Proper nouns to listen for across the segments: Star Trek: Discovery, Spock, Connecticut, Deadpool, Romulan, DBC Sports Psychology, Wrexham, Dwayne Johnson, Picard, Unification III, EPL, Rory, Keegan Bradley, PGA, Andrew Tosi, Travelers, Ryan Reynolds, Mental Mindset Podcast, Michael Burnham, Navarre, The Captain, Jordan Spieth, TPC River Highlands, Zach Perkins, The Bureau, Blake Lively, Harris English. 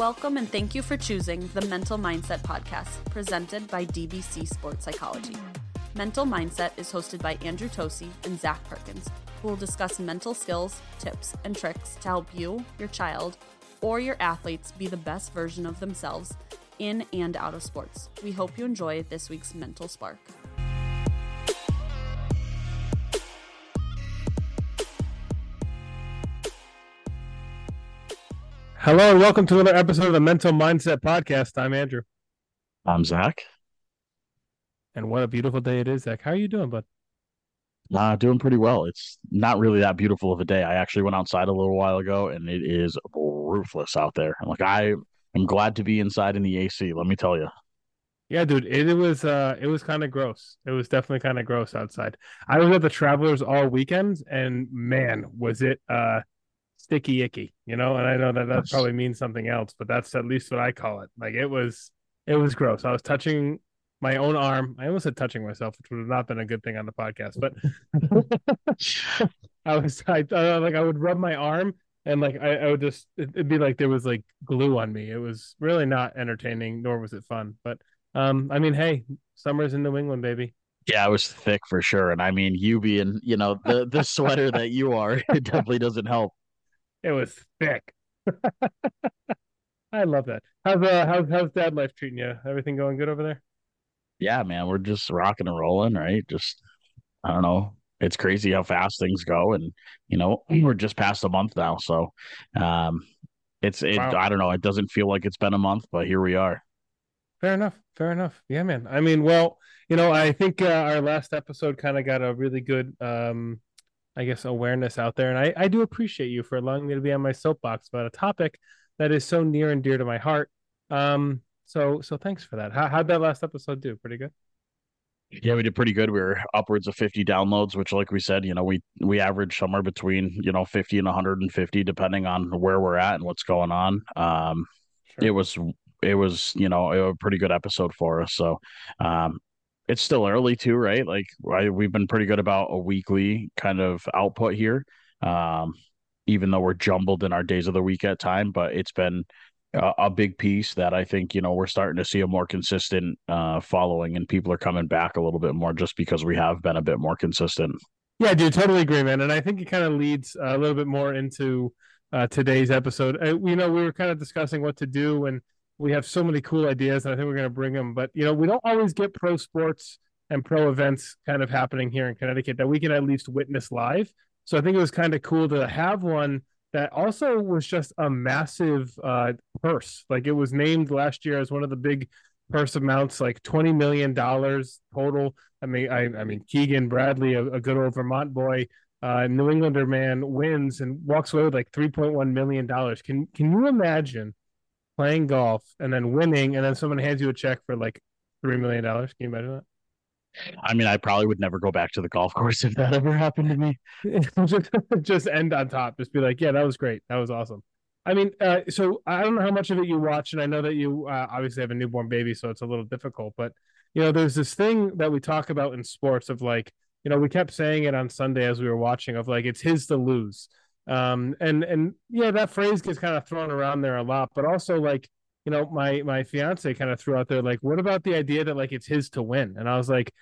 Welcome and thank you for choosing the Mental Mindset Podcast, presented by DBC Sports Psychology. Mental Mindset is hosted by Andrew Tosi and Zach Perkins, who will discuss mental skills, tips, and tricks to help you, your child, or your athletes be the best version of themselves in and out of sports. We hope you enjoy this week's Mental Spark. Hello, and welcome to another episode of the Mental Mindset Podcast. I'm Andrew. I'm Zach. And what a beautiful day it is, Zach. How are you doing, bud? Doing pretty well. It's not really that beautiful of a day. I actually went outside a little while ago, and it is ruthless out there. I'm glad to be inside in the AC, let me tell you. Yeah, dude, it was kind of gross. It was definitely kind of gross outside. I was at the Travelers all weekend, and man, was it sticky icky, you know? And I know that probably means something else, but that's at least what I call it. Like, it was gross. I was touching my own arm. I almost said touching myself, which would have not been a good thing on the podcast, but I would rub my arm. And I would just, it'd be like there was like glue on me. It was really not entertaining, nor was it fun. But hey, summer's in New England, baby. Yeah, it was thick for sure. And I mean, you being, the sweater that you are, it definitely doesn't help. It was thick. I love that. How's dad life treating you? Everything going good over there? Yeah, man, we're just rocking and rolling, right? Just, I don't know. It's crazy how fast things go. And, we're just past a month now. So wow. I don't know. It doesn't feel like it's been a month, but here we are. Fair enough. Yeah, man. I mean, well, I think our last episode kind of got a really good, awareness out there. And I do appreciate you for allowing me to be on my soapbox about a topic that is so near and dear to my heart. So thanks for that. How'd that last episode do? Pretty good? Yeah, we did pretty good. We were upwards of 50 downloads, which, like we said, we average somewhere between, 50 and 150, depending on where we're at and what's going on. Sure. It was a pretty good episode for us. So it's still early too, right? Like we've been pretty good about a weekly kind of output here, even though we're jumbled in our days of the week at time, but it's been a big piece that I think, we're starting to see a more consistent following, and people are coming back a little bit more just because we have been a bit more consistent. Yeah, dude, totally agree, man. And I think it kind of leads a little bit more into today's episode. We were kind of discussing what to do, and we have so many cool ideas, and I think we're going to bring them. But, we don't always get pro sports and pro events kind of happening here in Connecticut that we can at least witness live. So I think it was kind of cool to have one that also was just a massive purse. Like, it was named last year as one of the big purse amounts, like $20 million total. I mean, Keegan Bradley, a good old Vermont boy, New Englander man, wins and walks away with like $3.1 million. Can you imagine playing golf and then winning, and then someone hands you a check for like $3 million? Can you imagine that? I mean, I probably would never go back to the golf course if that ever happened to me. Just end on top. Just be like, yeah, that was great. That was awesome. I mean, so I don't know how much of it you watch, and I know that you obviously have a newborn baby, so it's a little difficult. But, there's this thing that we talk about in sports of like, we kept saying it on Sunday as we were watching of like, it's his to lose. And yeah, that phrase gets kind of thrown around there a lot, but also like, my fiance kind of threw out there, like, what about the idea that like, it's his to win? And I was like,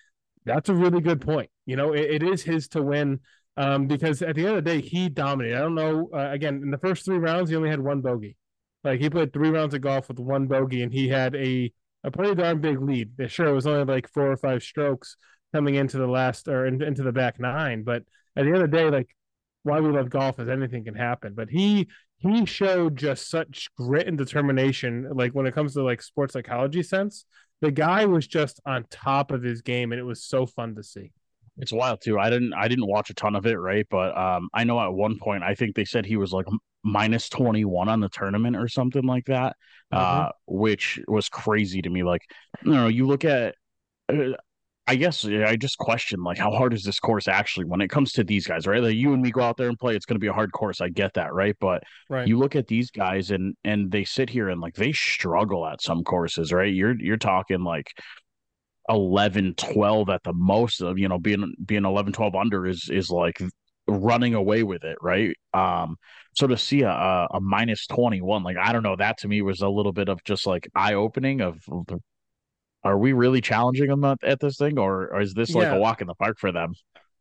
that's a really good point. It is his to win, because at the end of the day, he dominated. I don't know. Again, in the first three rounds, he only had one bogey. Like, he played three rounds of golf with one bogey, and he had a pretty darn big lead. Sure, it was only like 4 or 5 strokes coming into the last or into the back nine. But at the end of the day, like, why we love golf is anything can happen. But he showed just such grit and determination. Like, when it comes to like sports psychology sense, the guy was just on top of his game, and it was so fun to see. It's wild too. I didn't watch a ton of it, right? But I know at one point, I think they said he was like minus 21 on the tournament or something like that, which was crazy to me. Like, you look at, I guess I just question, like, how hard is this course actually when it comes to these guys, right? Like, you and me go out there and play, it's going to be a hard course. I get that, right? But You look at these guys and they sit here and, like, they struggle at some courses, right? You're talking, like, 11, 12 at the most of, being 11, 12 under is like running away with it, right? So to see a minus 21, like, I don't know, that to me was a little bit of just like eye-opening of, are we really challenging them at this thing, or is this like a walk in the park for them?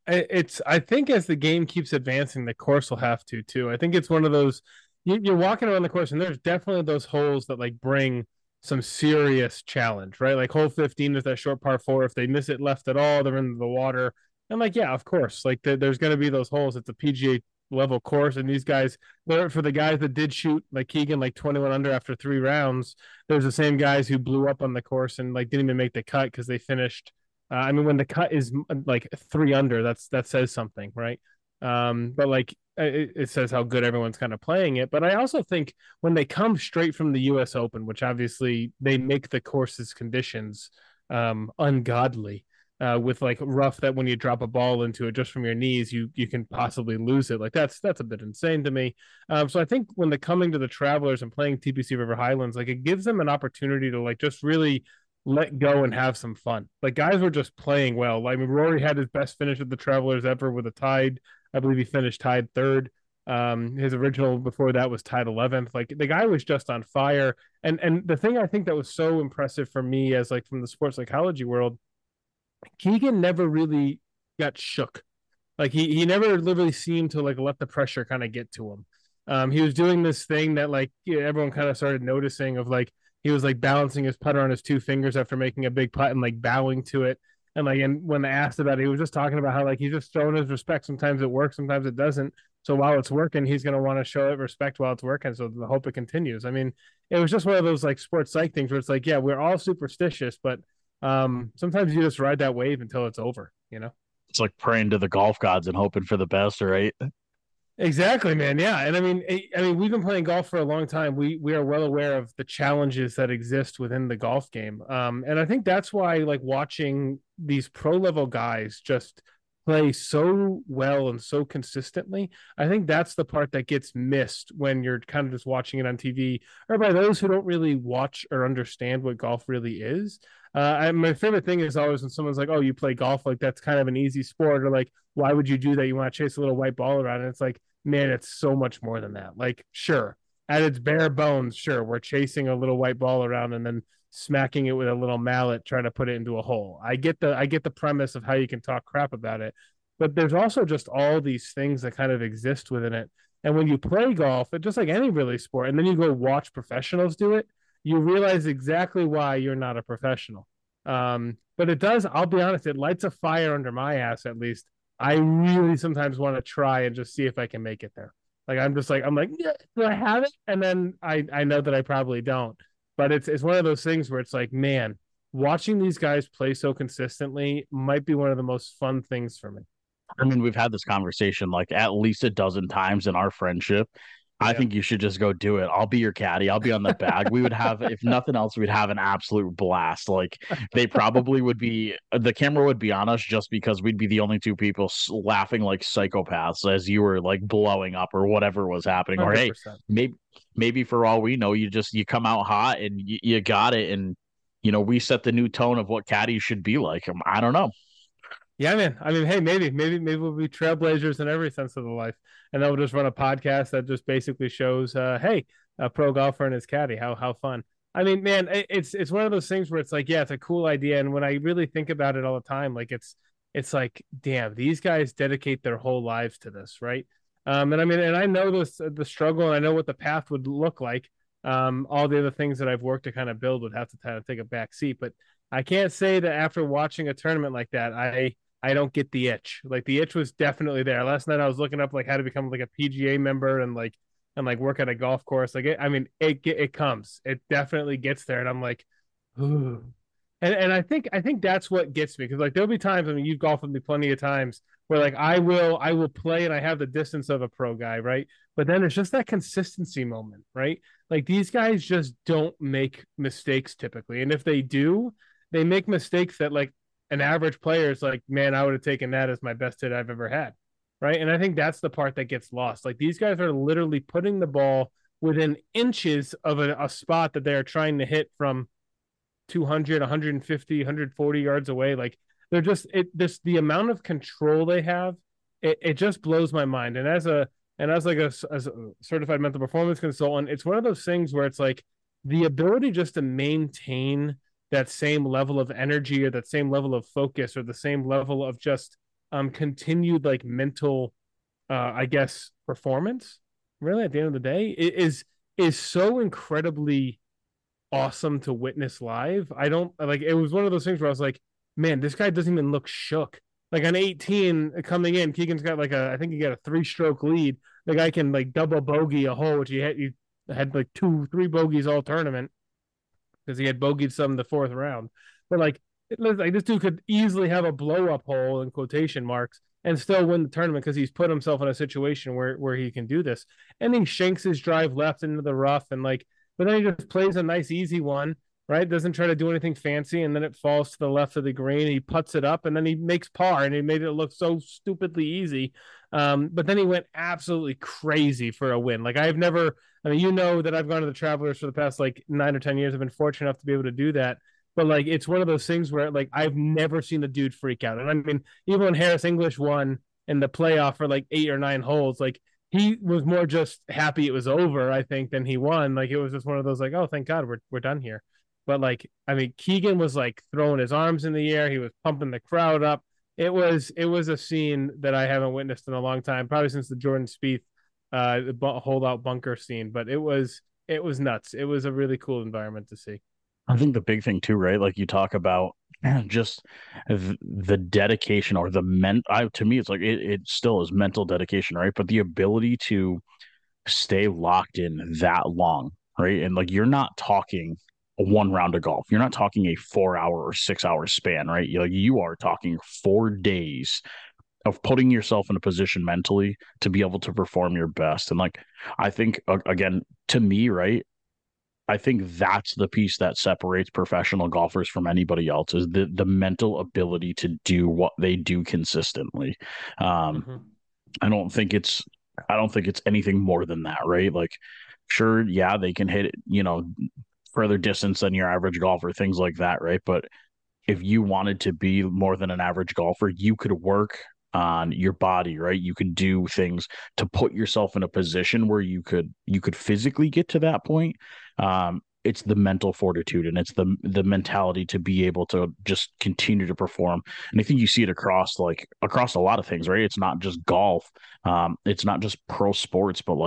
I think as the game keeps advancing, the course will have to too. I think it's one of those, you're walking around the course and there's definitely those holes that like bring some serious challenge, right? Like hole 15 is that short par 4. If they miss it left at all, they're into the water. And like, yeah, of course, like there's going to be those holes. It's a PGA level course, and these guys, for the guys that did shoot like Keegan like 21 under after 3 rounds, there's the same guys who blew up on the course and like didn't even make the cut because they finished. I mean, when the cut is like 3 under, that says something, right? But like it says how good everyone's kind of playing it. But I also think when they come straight from the U.S. Open, which obviously they make the course's conditions ungodly. With like rough that when you drop a ball into it just from your knees, you can possibly lose it. Like that's a bit insane to me. So I think when they're coming to the Travelers and playing TPC River Highlands, like it gives them an opportunity to like just really let go and have some fun. Like guys were just playing well. Like, I mean, Rory had his best finish at the Travelers ever with a tied. I believe he finished tied 3rd. His original before that was tied 11th. Like the guy was just on fire. And the thing I think that was so impressive for me as like from the sports psychology world, Keegan never really got shook. Like he never literally seemed to like let the pressure kind of get to him. He was doing this thing that like everyone kind of started noticing of like he was like balancing his putter on his 2 fingers after making a big putt and like bowing to it. And like and when asked about it, he was just talking about how like he's just showing his respect. Sometimes it works, sometimes it doesn't. So while it's working, he's going to want to show it respect while it's working. So the hope it continues. I mean, it was just one of those like sports psych things where it's like, yeah, we're all superstitious, but sometimes you just ride that wave until it's over, you know? It's like praying to the golf gods and hoping for the best, right? Exactly, man. Yeah. And I mean, we've been playing golf for a long time. We are well aware of the challenges that exist within the golf game. And I think that's why like watching these pro level guys just play so well and so consistently, I think that's the part that gets missed when you're kind of just watching it on TV or by those who don't really watch or understand what golf really is. My favorite thing is always when someone's like, oh, you play golf, like that's kind of an easy sport, or like, why would you do that? You want to chase a little white ball around. And it's like, man, it's so much more than that. Like, sure, at its bare bones, sure, we're chasing a little white ball around and then smacking it with a little mallet, trying to put it into a hole. I get the premise of how you can talk crap about it, but there's also just all these things that kind of exist within it. And when you play golf, it's just like any really sport, and then you go watch professionals do it, you realize exactly why you're not a professional. But it does, I'll be honest, it lights a fire under my ass. At least I really sometimes want to try and just see if I can make it there. Like I'm like, yeah, do I have it? And then I know that I probably don't. But it's one of those things where it's like, man, watching these guys play so consistently might be one of the most fun things for me. I mean, we've had this conversation like at least a dozen times in our friendship. Yeah. I think you should just go do it. I'll be your caddy. I'll be on the bag. We would have, if nothing else, we'd have an absolute blast. Like they probably would be, the camera would be on us just because we'd be the only 2 people laughing like psychopaths as you were like blowing up or whatever was happening. 100%. Or hey, maybe for all we know, you come out hot and you got it. And, you know, we set the new tone of what caddies should be like. I don't know. Yeah, man. I mean, hey, maybe we'll be trailblazers in every sense of the life. And then we'll just run a podcast that just basically shows, hey, a pro golfer and his caddy, how fun. I mean, man, it's one of those things where it's like, yeah, it's a cool idea. And when I really think about it all the time, like it's like, damn, these guys dedicate their whole lives to this, right? And I mean, and I know the struggle, and I know what the path would look like. All the other things that I've worked to kind of build would have to kind of take a back seat. But I can't say that after watching a tournament like that, I don't get the itch. Like the itch was definitely there. Last night I was looking up like how to become like a PGA member and work at a golf course. Like it comes. It definitely gets there, and I'm like, ooh. And I think that's what gets me, because like there'll be times, I mean, you've golfed with me plenty of times, where like I will play and I have the distance of a pro guy, right? But then it's just that consistency moment, right? Like these guys just don't make mistakes typically. And if they do, they make mistakes that like an average player is like, man, I would have taken that as my best hit I've ever had, right? And I think that's the part that gets lost. Like these guys are literally putting the ball within inches of a spot that they're trying to hit from 200, 150, 140 yards away. Like they're just the amount of control they have it just blows my mind. And as a certified mental performance consultant, it's one of those things where it's like the ability just to maintain that same level of energy or that same level of focus or the same level of just continued like mental, performance really at the end of the day is so incredibly awesome to witness live. It was one of those things where I was like, man, this guy doesn't even look shook. Like on 18 coming in, Keegan's got I think he got a 3-stroke lead. The guy can like double bogey a hole, which he had like 2-3 bogeys all tournament because he had bogeyed some in the fourth round. But like this dude could easily have a blow up hole in quotation marks and still win the tournament because he's put himself in a situation where he can do this. And he shanks his drive left into the rough and but then he just plays a nice easy one. Right, doesn't try to do anything fancy, and then it falls to the left of the green. He putts it up, and then he makes par, and he made it look so stupidly easy. But then he went absolutely crazy for a win. I've gone to the Travelers for the past 9 or 10 years. I've been fortunate enough to be able to do that. But it's one of those things where I've never seen a dude freak out. And I mean, even when Harris English won in the playoff for 8 or 9 holes, he was more just happy it was over, I think, than he won. It was just one of those oh, thank God we're done here. But Keegan was throwing his arms in the air. He was pumping the crowd up. It was a scene that I haven't witnessed in a long time, probably since the Jordan Spieth holdout bunker scene. But it was nuts. It was a really cool environment to see. I think the big thing too, right? You talk about just the dedication or to me, it's it still is mental dedication, right? But the ability to stay locked in that long, right? And you're not talking one round of golf. You're not talking a 4-hour or 6-hour span, right? You are talking 4 days of putting yourself in a position mentally to be able to perform your best. And I think again, to me, right, I think that's the piece that separates professional golfers from anybody else is the mental ability to do what they do consistently. Mm-hmm. I don't think it's anything more than that, right? Sure. Yeah. They can hit it, further distance than your average golfer, things like that, right? But if you wanted to be more than an average golfer, you could work on your body, right? You could do things to put yourself in a position where you could physically get to that point. It's the mental fortitude and it's the mentality to be able to just continue to perform. And I think you see it across a lot of things, right? It's not just golf. It's not just pro sports, but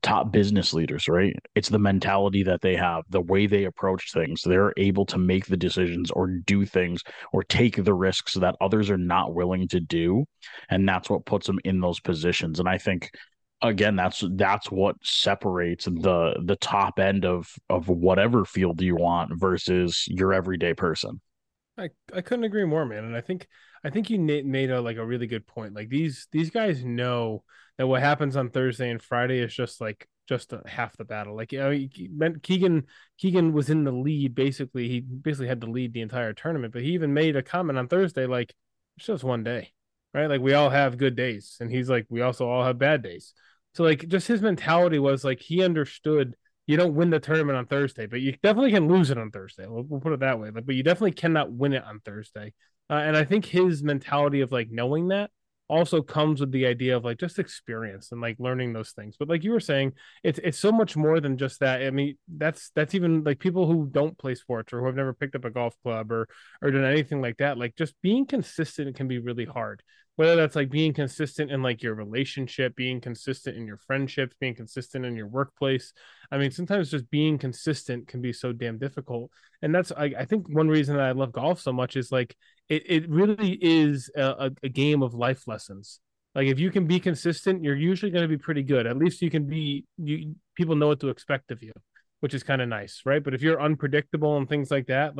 top business leaders, right? It's the mentality that they have, the way they approach things. They're able to make the decisions or do things or take the risks that others are not willing to do. And that's what puts them in those positions. And I think, again, that's what separates the top end of whatever field you want versus your everyday person. I couldn't agree more, man. And I think you made a really good point. These guys know that what happens on Thursday and Friday is just half the battle. Keegan was in the lead basically. He basically had the lead the entire tournament, but he even made a comment on Thursday it's just one day, right? We all have good days, and he's we also all have bad days. So just his mentality was he understood you don't win the tournament on Thursday, but you definitely can lose it on Thursday. We'll put it that way. But you definitely cannot win it on Thursday. And I think his mentality of knowing that also comes with the idea of just experience and learning those things. But you were saying, it's so much more than just that. I mean, that's even people who don't play sports or who have never picked up a golf club or done anything like that. Just being consistent can be really hard. Whether that's being consistent in your relationship, being consistent in your friendships, being consistent in your workplace. I mean, sometimes just being consistent can be so damn difficult. And that's, I think one reason that I love golf so much is it really is a game of life lessons. If you can be consistent, you're usually going to be pretty good. At least you can be, people know what to expect of you, which is kind of nice. Right. But if you're unpredictable and things like that,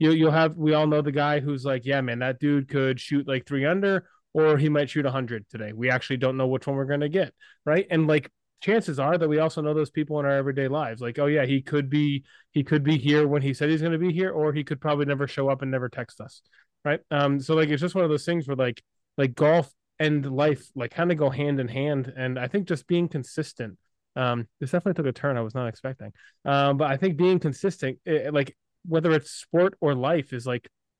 we all know the guy who's yeah, man, that dude could shoot 3 under, or he might shoot 100 today. We actually don't know which one we're going to get, right? And chances are that we also know those people in our everyday lives. Oh yeah, he could be here when he said he's going to be here, or he could probably never show up and never text us, right? So it's just one of those things where golf and life kind of go hand in hand. And I think just being consistent, this definitely took a turn I was not expecting. But I think being consistent, whether it's sport or life, is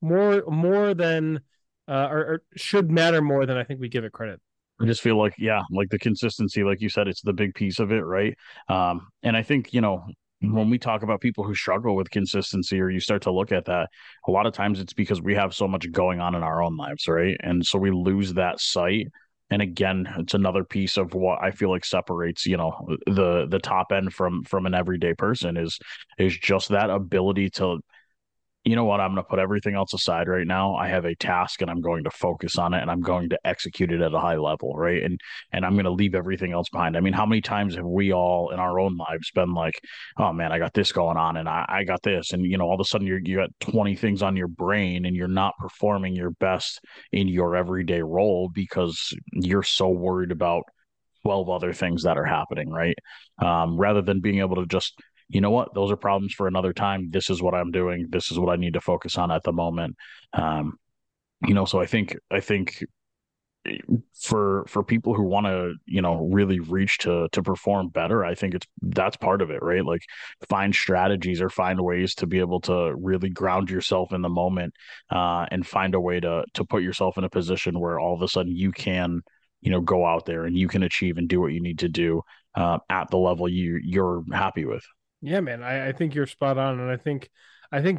more than. Or should matter more than I think we give it credit. I just feel like, yeah, like the consistency, like you said, it's the big piece of it, right? And I think, you know, when we talk about people who struggle with consistency, or you start to look at that, a lot of times it's because we have so much going on in our own lives, right? And so we lose that sight. And again, it's another piece of what I feel like separates, you know, the top end from an everyday person is just that ability to, you know what, I'm going to put everything else aside right now. I have a task and I'm going to focus on it and I'm going to execute it at a high level, right? And I'm going to leave everything else behind. I mean, how many times have we all in our own lives been like, oh man, I got this going on and I got this. And, you know, all of a sudden you got 20 things on your brain and you're not performing your best in your everyday role because you're so worried about 12 other things that are happening, right? Rather than being able to just, you know what, those are problems for another time. This is what I'm doing. This is what I need to focus on at the moment. You know, so I think for people who want to, you know, really reach to perform better, I think that's part of it, right? Like find strategies or find ways to be able to really ground yourself in the moment, and find a way to put yourself in a position where all of a sudden you can, you know, go out there and you can achieve and do what you need to do, at the level you're happy with. Yeah, man, I think you're spot on. And I think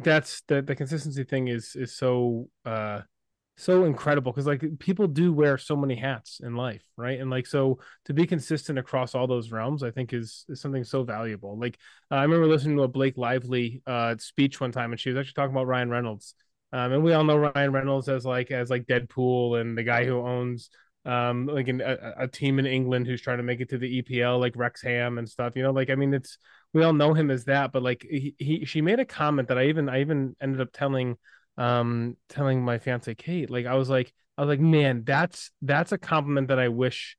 that's the consistency thing is so incredible, because like people do wear so many hats in life, right? And like, so to be consistent across all those realms, I think is something so valuable. Like I remember listening to a Blake Lively speech one time, and she was actually talking about Ryan Reynolds. And we all know Ryan Reynolds as like Deadpool and the guy who owns like a team in England who's trying to make it to the EPL, like Wrexham and stuff, you know, like, I mean, it's, we all know him as that, but like she made a comment that I even ended up telling my fiance Kate, like, I was like, man, that's a compliment that I wish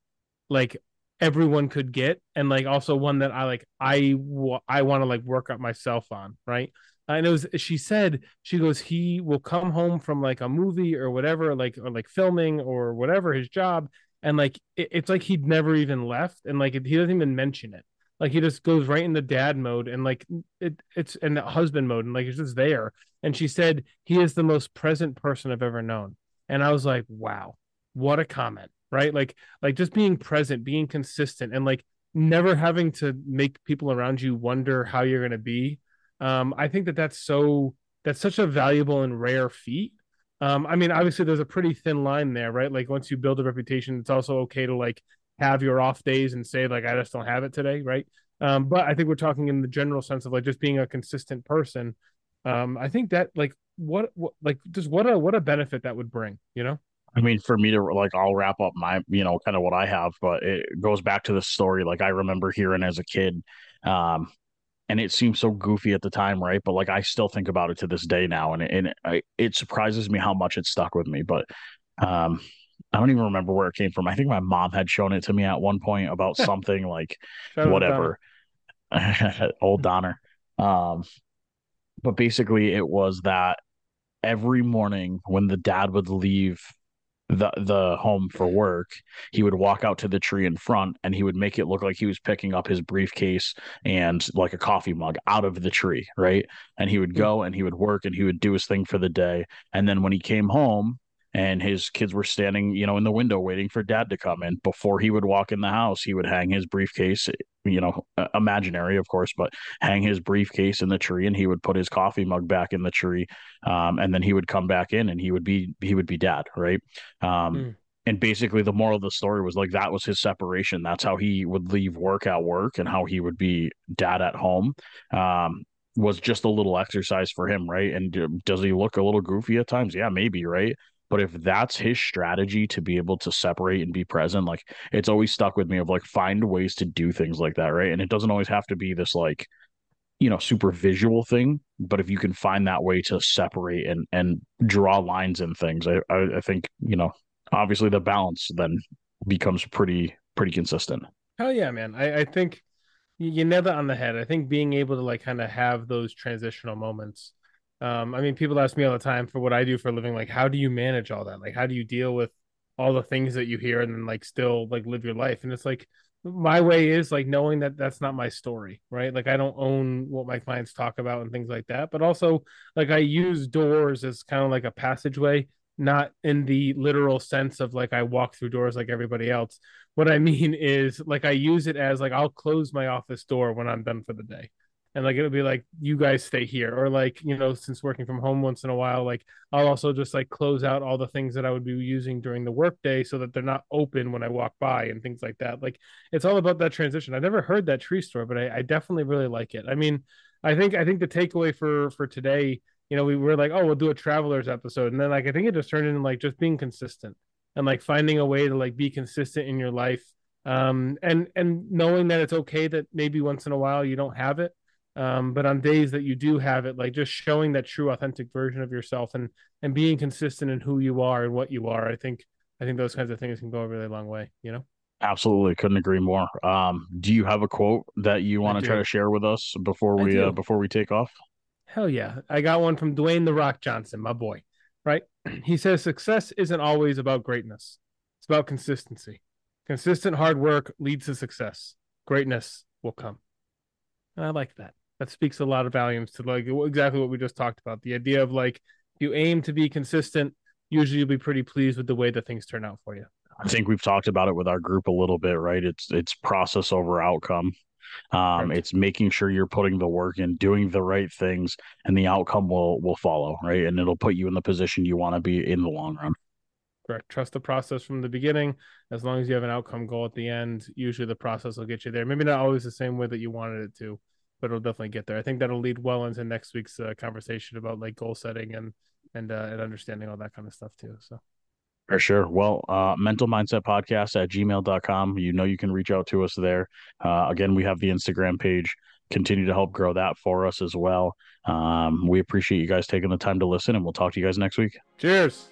like everyone could get. And like, also one that I want to like work up myself on. Right. And it was, she said, she goes, he will come home from like a movie or whatever, like, or like filming or whatever his job. And like, it's like he'd never even left. And like, he doesn't even mention it. Like he just goes right into dad mode and like it's in the husband mode. And like, it's just there. And she said, he is the most present person I've ever known. And I was like, wow, what a comment, right? Like just being present, being consistent, and like never having to make people around you wonder how you're going to be. I think that's such a valuable and rare feat. I mean, obviously there's a pretty thin line there, right? Like once you build a reputation, it's also okay to like have your off days and say like, I just don't have it today. Right. But I think we're talking in the general sense of like just being a consistent person. I think that like, what a benefit that would bring, you know? I mean, for me to like, I'll wrap up my, you know, kind of what I have, but it goes back to this story. Like I remember hearing as a kid, and it seemed so goofy at the time, right? But like I still think about it to this day now, and it surprises me how much it stuck with me. But I don't even remember where it came from. I think my mom had shown it to me at one point about something like whatever. Old Donner. But basically, it was that every morning when the dad would leave the home for work, he would walk out to the tree in front and he would make it look like he was picking up his briefcase and like a coffee mug out of the tree, right? And he would go and he would work and he would do his thing for the day. And then when he came home and his kids were standing, you know, in the window waiting for dad to come in, before he would walk in the house, he would hang his briefcase, you know, imaginary, of course, but hang his briefcase in the tree, and he would put his coffee mug back in the tree. And then he would come back in and he would be dad. Right. And basically the moral of the story was like, that was his separation. That's how he would leave work at work and how he would be dad at home. Was just a little exercise for him. Right. And does he look a little goofy at times? Yeah, maybe. Right. But if that's his strategy to be able to separate and be present, like it's always stuck with me of like find ways to do things like that. Right. And it doesn't always have to be this like, you know, super visual thing, but if you can find that way to separate and draw lines in things, I think, you know, obviously the balance then becomes pretty consistent. Hell yeah, man. I think you nailed that on the head. I think being able to like kind of have those transitional moments. I mean, people ask me all the time for what I do for a living, like, how do you manage all that? Like, how do you deal with all the things that you hear and then like still like live your life? And it's like, my way is like knowing that that's not my story, right? Like I don't own what my clients talk about and things like that, but also like I use doors as kind of like a passageway not in the literal sense of like I walk through doors like everybody else. What I mean is like I use it as like I'll close my office door when I'm done for the day. And like it'll be like, you guys stay here. Or like, you know, since working from home once in a while, like I'll also just like close out all the things that I would be using during the workday so that they're not open when I walk by and things like that. Like it's all about that transition. I've never heard that tree store, but I definitely really like it. I mean, I think the takeaway for today, you know, we were like, oh, we'll do a Travelers episode. And then like, I think it just turned into like just being consistent and like finding a way to like be consistent in your life. And knowing that it's okay that maybe once in a while you don't have it. But on days that you do have it, like just showing that true, authentic version of yourself and being consistent in who you are and what you are. I think those kinds of things can go a really long way, you know? Absolutely. Couldn't agree more. Do you have a quote that you want to try to share with us before we take off? Hell yeah. I got one from Dwayne "The Rock" Johnson, my boy, right? He says, "Success isn't always about greatness. It's about consistency. Consistent hard work leads to success. Greatness will come." And I like that. That speaks a lot of volumes to like exactly what we just talked about. The idea of like, if you aim to be consistent, usually you'll be pretty pleased with the way that things turn out for you. I think we've talked about it with our group a little bit, right? It's process over outcome. Right. It's making sure you're putting the work in, doing the right things, and the outcome will follow, right? And it'll put you in the position you want to be in the long run. Correct. Trust the process from the beginning. As long as you have an outcome goal at the end, usually the process will get you there. Maybe not always the same way that you wanted it to, but it'll definitely get there. I think that'll lead well into next week's conversation about like goal setting and understanding all that kind of stuff too. So. For sure. Well, Mental Mindset Podcast at gmail.com. You know, you can reach out to us there. Again, we have the Instagram page. Continue to help grow that for us as well. We appreciate you guys taking the time to listen, and we'll talk to you guys next week. Cheers.